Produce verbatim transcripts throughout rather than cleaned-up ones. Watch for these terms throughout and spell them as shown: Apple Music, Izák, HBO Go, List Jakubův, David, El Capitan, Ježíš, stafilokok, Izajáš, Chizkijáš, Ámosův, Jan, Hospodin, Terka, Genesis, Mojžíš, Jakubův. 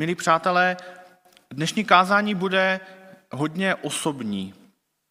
Milí přátelé, dnešní kázání bude hodně osobní.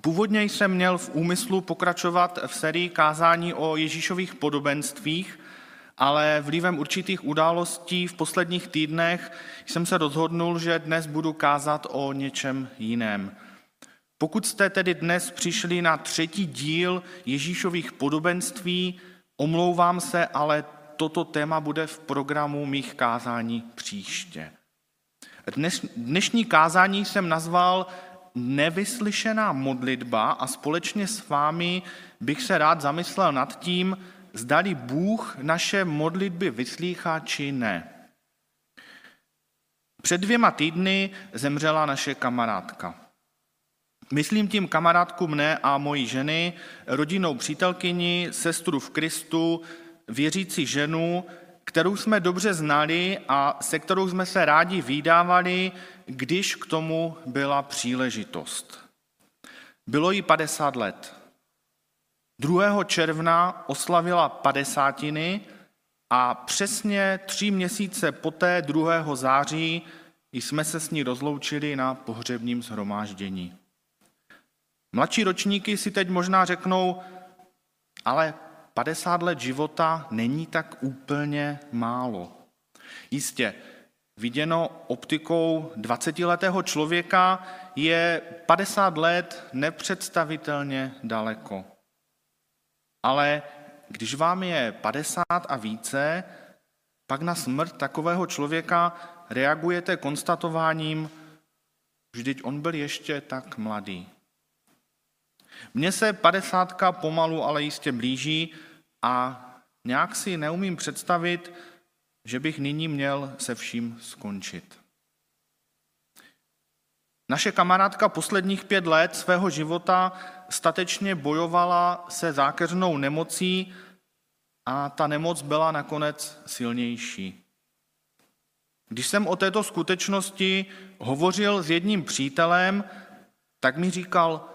Původně jsem měl v úmyslu pokračovat v sérii kázání o Ježíšových podobenstvích, ale vlivem určitých událostí v posledních týdnech jsem se rozhodnul, že dnes budu kázat o něčem jiném. Pokud jste tedy dnes přišli na třetí díl Ježíšových podobenství, omlouvám se, ale toto téma bude v programu mých kázání příště. Dnes, dnešní kázání jsem nazval Nevyslyšená modlitba a společně s vámi bych se rád zamyslel nad tím, zdali Bůh naše modlitby vyslýchá či ne. Před dvěma týdny zemřela naše kamarádka. Myslím tím kamarádku mne a mojí ženy, rodinnou přítelkyni, sestru v Kristu, věřící ženu, kterou jsme dobře znali a se kterou jsme se rádi vídávali, když k tomu byla příležitost. Bylo jí padesát let. druhého června oslavila padesátiny a přesně tři měsíce poté, druhého září, jsme se s ní rozloučili na pohřebním shromáždění. Mladší ročníky si teď možná řeknou, ale padesát let života není tak úplně málo. Jistě, viděno optikou dvacetiletého člověka je padesát let nepředstavitelně daleko. Ale když vám je padesát a více, pak na smrt takového člověka reagujete konstatováním, že vždyť on byl ještě tak mladý. Mně se padesátka pomalu, ale jistě blíží a nějak si neumím představit, že bych nyní měl se vším skončit. Naše kamarádka posledních pět let svého života statečně bojovala se zákeřnou nemocí a ta nemoc byla nakonec silnější. Když jsem o této skutečnosti hovořil s jedním přítelem, tak mi říkal,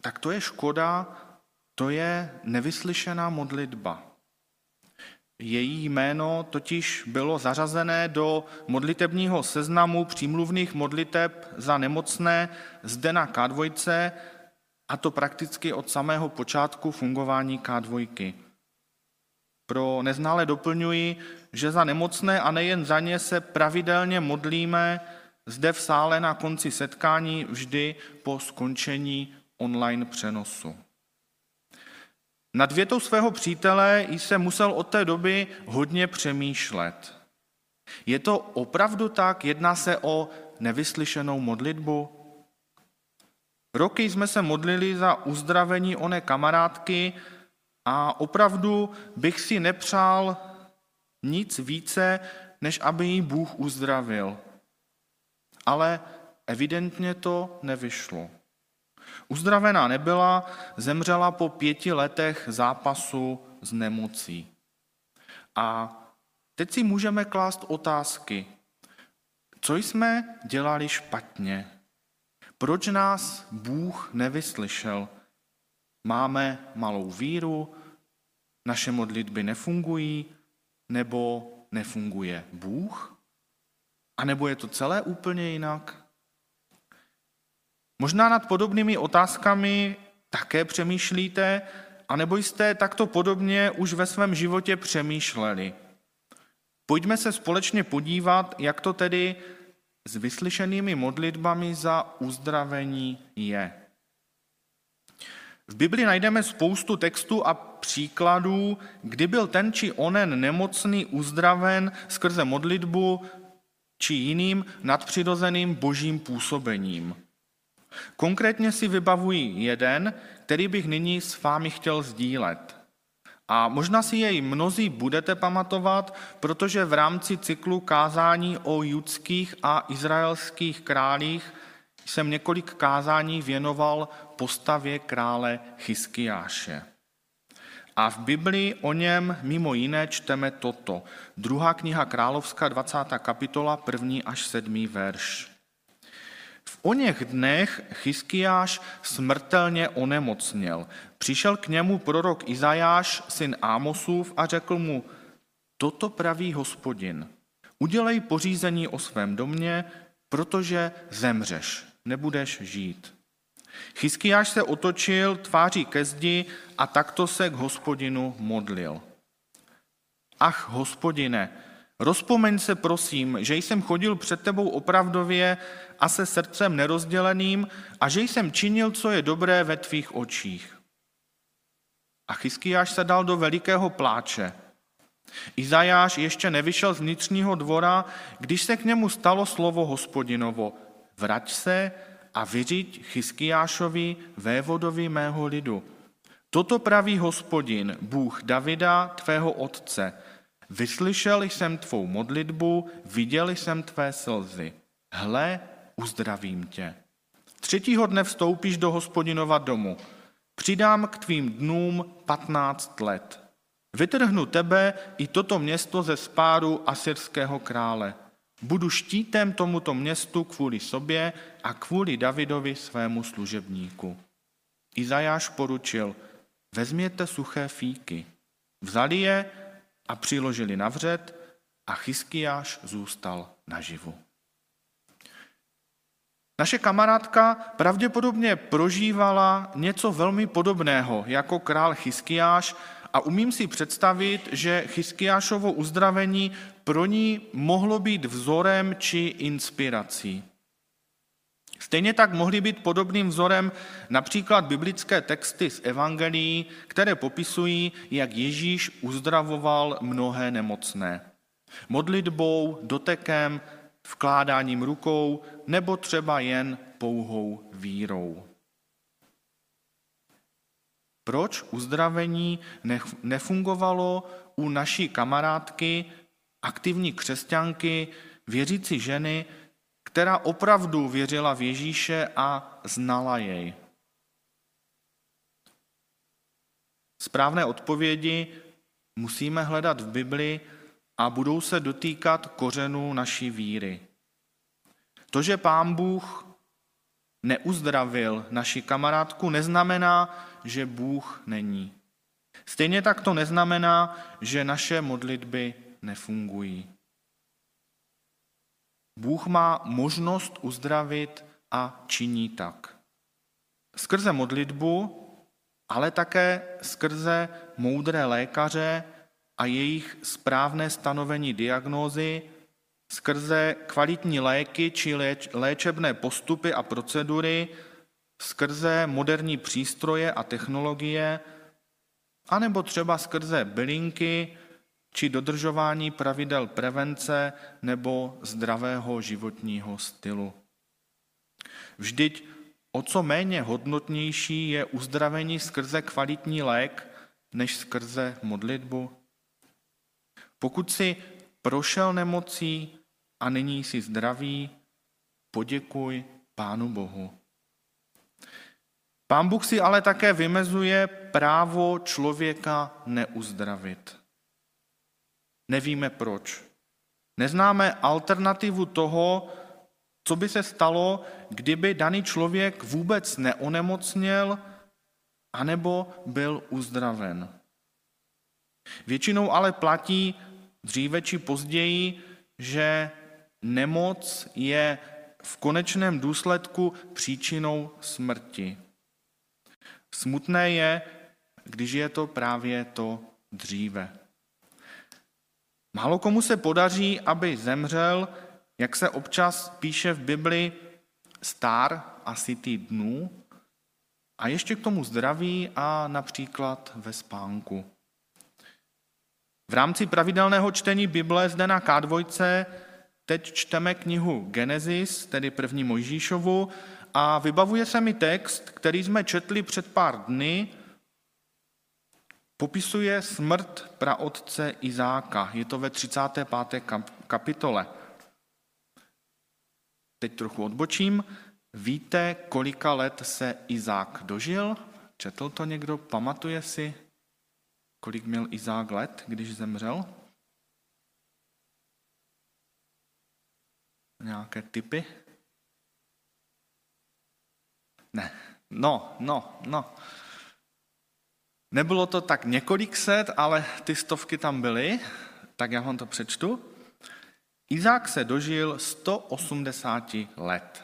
tak to je škoda, to je nevyslyšená modlitba. Její jméno totiž bylo zařazené do modlitebního seznamu přímluvných modliteb za nemocné zde na K dva, a to prakticky od samého počátku fungování K dva. Pro neznalé doplňuji, že za nemocné a nejen za ně se pravidelně modlíme zde v sále na konci setkání vždy po skončení online přenosu. Nad větou svého přítele jsem musel od té doby hodně přemýšlet. Je to opravdu tak? Jedná se o nevyslyšenou modlitbu? Roky jsme se modlili za uzdravení oné kamarádky a opravdu bych si nepřál nic více, než aby ji Bůh uzdravil. Ale evidentně to nevyšlo. Uzdravená nebyla, zemřela po pěti letech zápasu s nemocí. A teď si můžeme klást otázky. Co jsme dělali špatně? Proč nás Bůh nevyslyšel? Máme malou víru? Naše modlitby nefungují? Nebo nefunguje Bůh? A nebo je to celé úplně jinak? Možná nad podobnými otázkami také přemýšlíte, anebo jste takto podobně už ve svém životě přemýšleli. Pojďme se společně podívat, jak to tedy s vyslyšenými modlitbami za uzdravení je. V Bibli najdeme spoustu textů a příkladů, kdy byl ten či onen nemocný uzdraven skrze modlitbu či jiným nadpřirozeným božím působením. Konkrétně si vybavuji jeden, který bych nyní s vámi chtěl sdílet. A možná si jej mnozí budete pamatovat, protože v rámci cyklu kázání o judských a izraelských králích jsem několik kázání věnoval postavě krále Chizkijáše. A v Biblii o něm mimo jiné čteme toto. Druhá kniha Královská, dvacátá kapitola, první až sedmý verš. V oněch dnech Chizkijáš smrtelně onemocněl. Přišel k němu prorok Izajáš, syn Ámosův, a řekl mu, toto praví Hospodin. Udělej pořízení o svém domě, protože zemřeš, nebudeš žít. Chizkijáš se otočil tváří ke zdi a takto se k Hospodinu modlil. Ach, Hospodine, rozpomeň se prosím, že jsem chodil před tebou opravdově a se srdcem nerozděleným a že jsem činil, co je dobré ve tvých očích. A Chizkijáš se dal do velikého pláče. Izajáš ještě nevyšel z vnitřního dvora, když se k němu stalo slovo Hospodinovo. Vrať se a vyřiď Chizkijášovi, vévodovi mého lidu. Toto praví Hospodin, Bůh Davida, tvého otce. Vyslyšel jsem tvou modlitbu, viděl jsem tvé slzy. Hle, uzdravím tě. Třetího dne vstoupíš do Hospodinova domu. Přidám k tvým dnům patnáct let. Vytrhnu tebe i toto město ze spáru asyrského krále. Budu štítem tomuto městu kvůli sobě a kvůli Davidovi svému služebníku. Izajáš poručil, vezměte suché fíky. Vzali je a přiložili na vřed a Chizkijáš zůstal naživu. Naše kamarádka pravděpodobně prožívala něco velmi podobného jako král Chizkijáš a umím si představit, že Chizkijášovo uzdravení pro ní mohlo být vzorem či inspirací. Stejně tak mohly být podobným vzorem například biblické texty z evangelií, které popisují, jak Ježíš uzdravoval mnohé nemocné. Modlitbou, dotekem, vkládáním rukou nebo třeba jen pouhou vírou. Proč uzdravení nefungovalo u naší kamarádky, aktivní křesťanky, věřící ženy, která opravdu věřila v Ježíše a znala jej? Správné odpovědi musíme hledat v Bibli a budou se dotýkat kořenů naší víry. To, že Pán Bůh neuzdravil naši kamarádku, neznamená, že Bůh není. Stejně tak to neznamená, že naše modlitby nefungují. Bůh má možnost uzdravit a činí tak. Skrze modlitbu, ale také skrze moudré lékaře a jejich správné stanovení diagnózy, skrze kvalitní léky či léčebné postupy a procedury, skrze moderní přístroje a technologie, anebo třeba skrze bylinky či dodržování pravidel prevence nebo zdravého životního stylu. Vždyť o co méně hodnotnější je uzdravení skrze kvalitní lék než skrze modlitbu? Pokud si prošel nemocí a nyní si zdravý, poděkuj Pánu Bohu. Pán Bůh si ale také vymezuje právo člověka neuzdravit. Nevíme proč. Neznáme alternativu toho, co by se stalo, kdyby daný člověk vůbec neonemocněl anebo byl uzdraven. Většinou ale platí dříve či později, že nemoc je v konečném důsledku příčinou smrti. Smutné je, když je to právě to dříve. Málo komu se podaří, aby zemřel, jak se občas píše v Bibli, stár asi týdnů, a ještě k tomu zdravý a například ve spánku. V rámci pravidelného čtení Bible zde na K dva teď čteme knihu Genesis, tedy první Mojžíšovu, a vybavuje se mi text, který jsme četli před pár dny, popisuje smrt praotce Izáka. Je to ve třicáté páté kapitole. Teď trochu odbočím. Víte, kolika let se Izák dožil? Četl to někdo? Pamatuje si, kolik měl Izák let, když zemřel? Nějaké tipy? Ne, no, no, no. Nebylo to tak několik set, ale ty stovky tam byly, tak já vám to přečtu. Izák se dožil sto osmdesát let.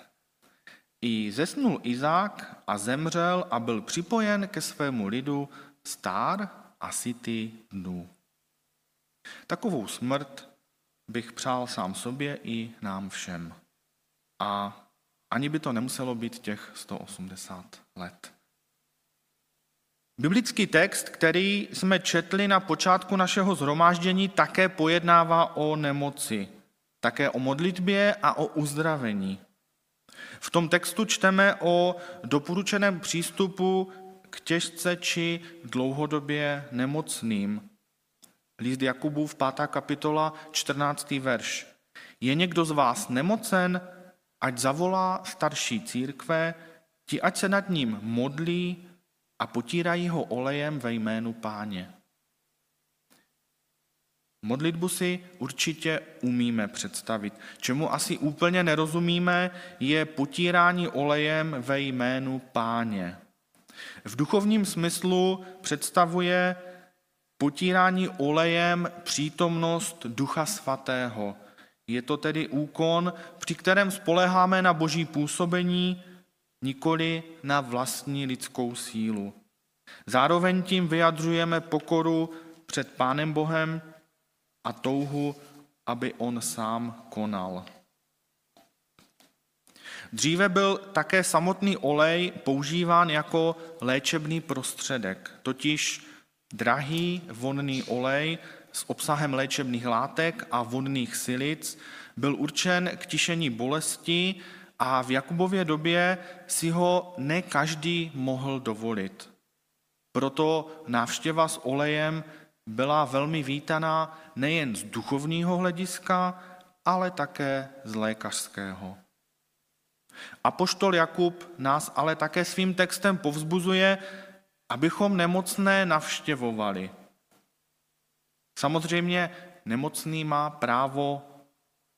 I zesnul Izák a zemřel a byl připojen ke svému lidu stár a sytý dnů. Takovou smrt bych přál sám sobě i nám všem. A ani by to nemuselo být těch sto osmdesát let. Biblický text, který jsme četli na počátku našeho shromáždění, také pojednává o nemoci, také o modlitbě a o uzdravení. V tom textu čteme o doporučeném přístupu k těžce či dlouhodobě nemocným. List Jakubův, pátá kapitola, čtrnáctý verš. Je někdo z vás nemocen, ať zavolá starší církve, ti ať se nad ním modlí a potírají ho olejem ve jménu Páně. Modlitbu si určitě umíme představit. Čemu asi úplně nerozumíme, je potírání olejem ve jménu Páně. V duchovním smyslu představuje potírání olejem přítomnost Ducha Svatého. Je to tedy úkon, při kterém spoléháme na Boží působení, nikoli na vlastní lidskou sílu. Zároveň tím vyjadřujeme pokoru před Pánem Bohem a touhu, aby on sám konal. Dříve byl také samotný olej používán jako léčebný prostředek, totiž drahý vonný olej s obsahem léčebných látek a vonných silic byl určen k tišení bolesti a v Jakubově době si ho ne každý mohl dovolit. Proto návštěva s olejem byla velmi vítaná nejen z duchovního hlediska, ale také z lékařského. Apoštol Jakub nás ale také svým textem povzbuzuje, abychom nemocné navštěvovali. Samozřejmě nemocný má právo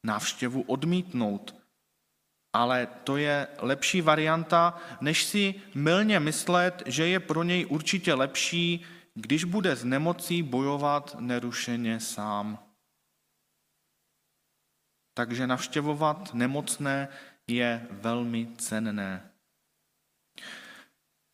návštěvu odmítnout, ale to je lepší varianta, než si mylně myslet, že je pro něj určitě lepší, když bude s nemocí bojovat nerušeně sám. Takže navštěvovat nemocné je velmi cenné.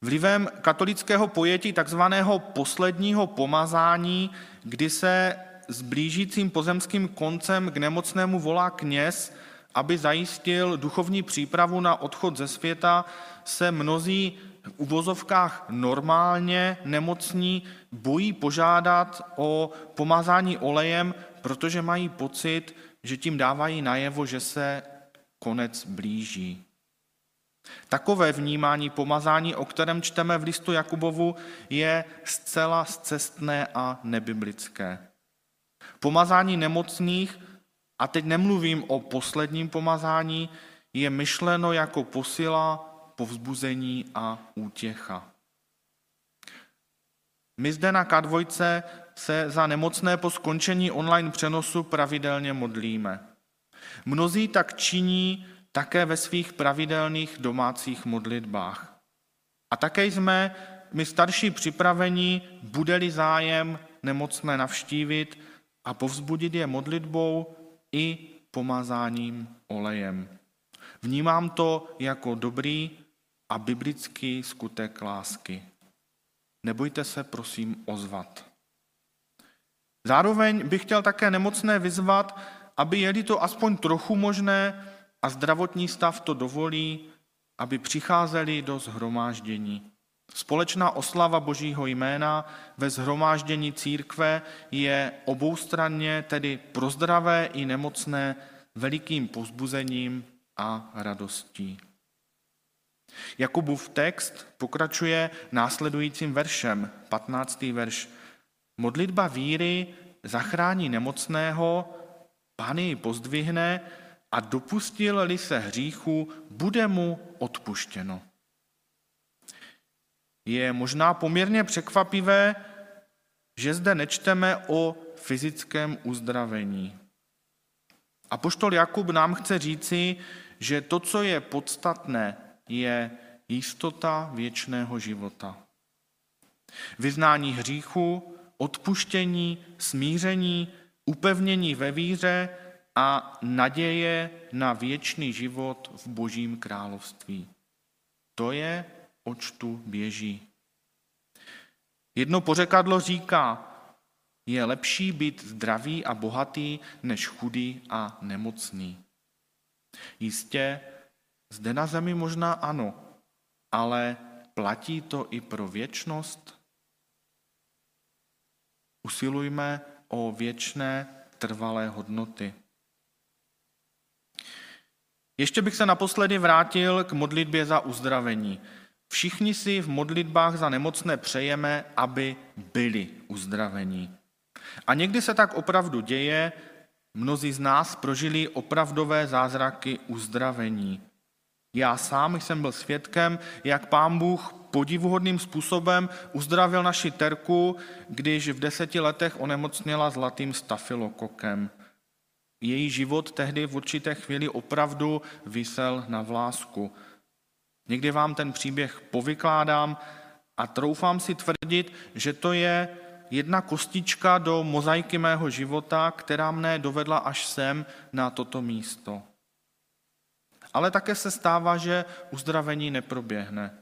Vlivem katolického pojetí takzvaného posledního pomazání, kdy se s blížícím pozemským koncem k nemocnému volá kněz, aby zajistil duchovní přípravu na odchod ze světa, se mnozí v uvozovkách normálně nemocní bojí požádat o pomazání olejem, protože mají pocit, že tím dávají najevo, že se konec blíží. Takové vnímání pomazání, o kterém čteme v listu Jakubovu, je zcela scestné a nebiblické. Pomazání nemocných, a teď nemluvím o posledním pomazání, je myšleno jako posila, povzbuzení a útěcha. My zde na K dvě se za nemocné po skončení online přenosu pravidelně modlíme. Mnozí tak činí také ve svých pravidelných domácích modlitbách. A také jsme my starší připravení, bude-li zájem nemocné navštívit a povzbudit je modlitbou i pomazáním olejem. Vnímám to jako dobrý a biblický skutek lásky. Nebojte se, prosím, ozvat. Zároveň bych chtěl také nemocné vyzvat, aby jeli to aspoň trochu možné a zdravotní stav to dovolí, aby přicházeli do shromáždění. Společná oslava Božího jména ve shromáždění církve je oboustranně, tedy pro zdravé i nemocné, velikým povzbuzením a radostí. Jakubův text pokračuje následujícím veršem, patnáctý verš. Modlitba víry zachrání nemocného, Pán jej pozdvihne a dopustil-li se hříchu, bude mu odpuštěno. Je možná poměrně překvapivé, že zde nečteme o fyzickém uzdravení. Apoštol Jakub nám chce říci, že to, co je podstatné, je jistota věčného života. Vyznání hříchu, odpuštění, smíření, upevnění ve víře a naděje na věčný život v Božím království. To je, oč tu běží. Jedno pořekadlo říká, je lepší být zdravý a bohatý, než chudý a nemocný. Jistě, zde na zemi možná ano, ale platí to i pro věčnost? Usilujme o věčné trvalé hodnoty. Ještě bych se naposledy vrátil k modlitbě za uzdravení. Všichni si v modlitbách za nemocné přejeme, aby byli uzdravení. A někdy se tak opravdu děje, mnozí z nás prožili opravdové zázraky uzdravení. Já sám jsem byl svědkem, jak Pán Bůh podivuhodným způsobem uzdravil naši Terku, když v deseti letech onemocněla zlatým stafilokokem. Její život tehdy v určité chvíli opravdu visel na vlásku. Někdy vám ten příběh povykládám a troufám si tvrdit, že to je jedna kostička do mozaiky mého života, která mne dovedla až sem na toto místo. Ale také se stává, že uzdravení neproběhne,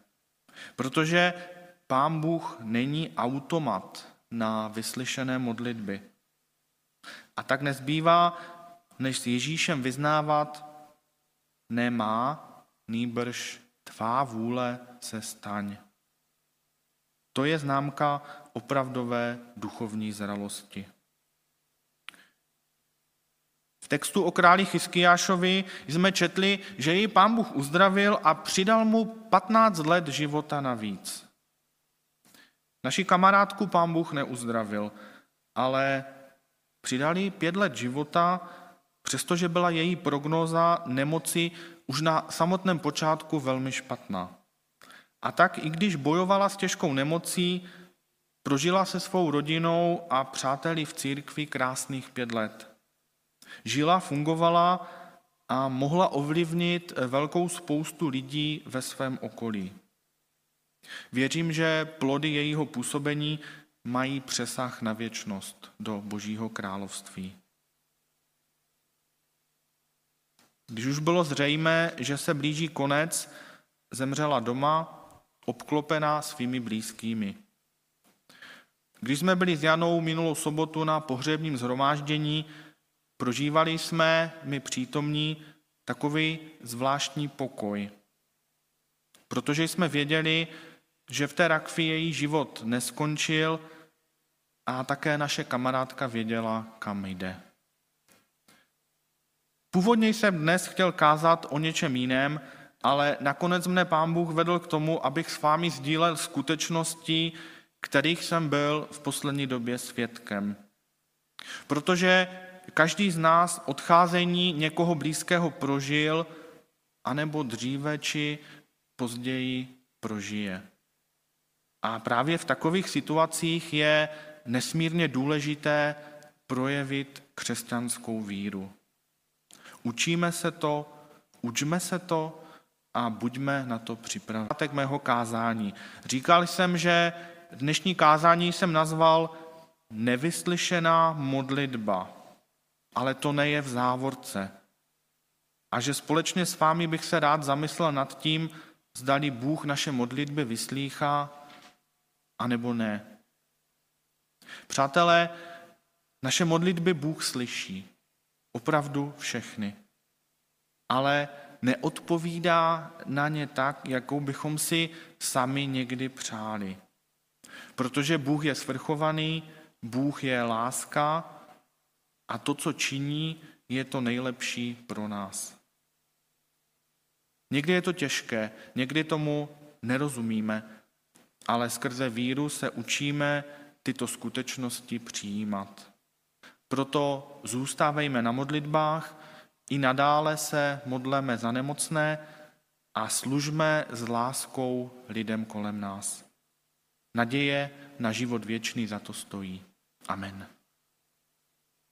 protože Pán Bůh není automat na vyslyšené modlitby. A tak nezbývá, než s Ježíšem vyznávat, nemá, nýbrž tvá vůle se staň. To je známka opravdové duchovní zralosti. V textu o králi Chizkijášovi jsme četli, že jej Pán Bůh uzdravil a přidal mu patnáct let života navíc. Naši kamarádku Pán Bůh neuzdravil, ale přidal jí pět let života, přestože byla její prognóza nemoci už na samotném počátku velmi špatná. A tak, i když bojovala s těžkou nemocí, prožila se svou rodinou a přáteli v církvi krásných pět let. Žila, fungovala a mohla ovlivnit velkou spoustu lidí ve svém okolí. Věřím, že plody jejího působení mají přesah na věčnost do Božího království. Když už bylo zřejmé, že se blíží konec, zemřela doma, obklopená svými blízkými. Když jsme byli s Janou minulou sobotu na pohřebním shromáždění, prožívali jsme, my přítomní, takový zvláštní pokoj. Protože jsme věděli, že v té rakvi její život neskončil a také naše kamarádka věděla, kam jde. Původně jsem dnes chtěl kázat o něčem jiném, ale nakonec mne Pán Bůh vedl k tomu, abych s vámi sdílel skutečnosti, kterých jsem byl v poslední době svědkem. Protože každý z nás odcházení někoho blízkého prožil, anebo dříve či později prožije. A právě v takových situacích je nesmírně důležité projevit křesťanskou víru. Učíme se to, učme se to a buďme na to připraveni. Začátek mého kázání. Říkal jsem, že dnešní kázání jsem nazval nevyslyšená modlitba, ale to neje v závorce. A že společně s vámi bych se rád zamyslel nad tím, zdali Bůh naše modlitby vyslýchá, anebo ne. Přátelé, naše modlitby Bůh slyší. Opravdu všechny. Ale neodpovídá na ně tak, jakou bychom si sami někdy přáli. Protože Bůh je svrchovaný, Bůh je láska a to, co činí, je to nejlepší pro nás. Někdy je to těžké, někdy tomu nerozumíme, ale skrze víru se učíme tyto skutečnosti přijímat. Proto zůstávejme na modlitbách, i nadále se modleme za nemocné a služme s láskou lidem kolem nás. Naděje na život věčný za to stojí. Amen.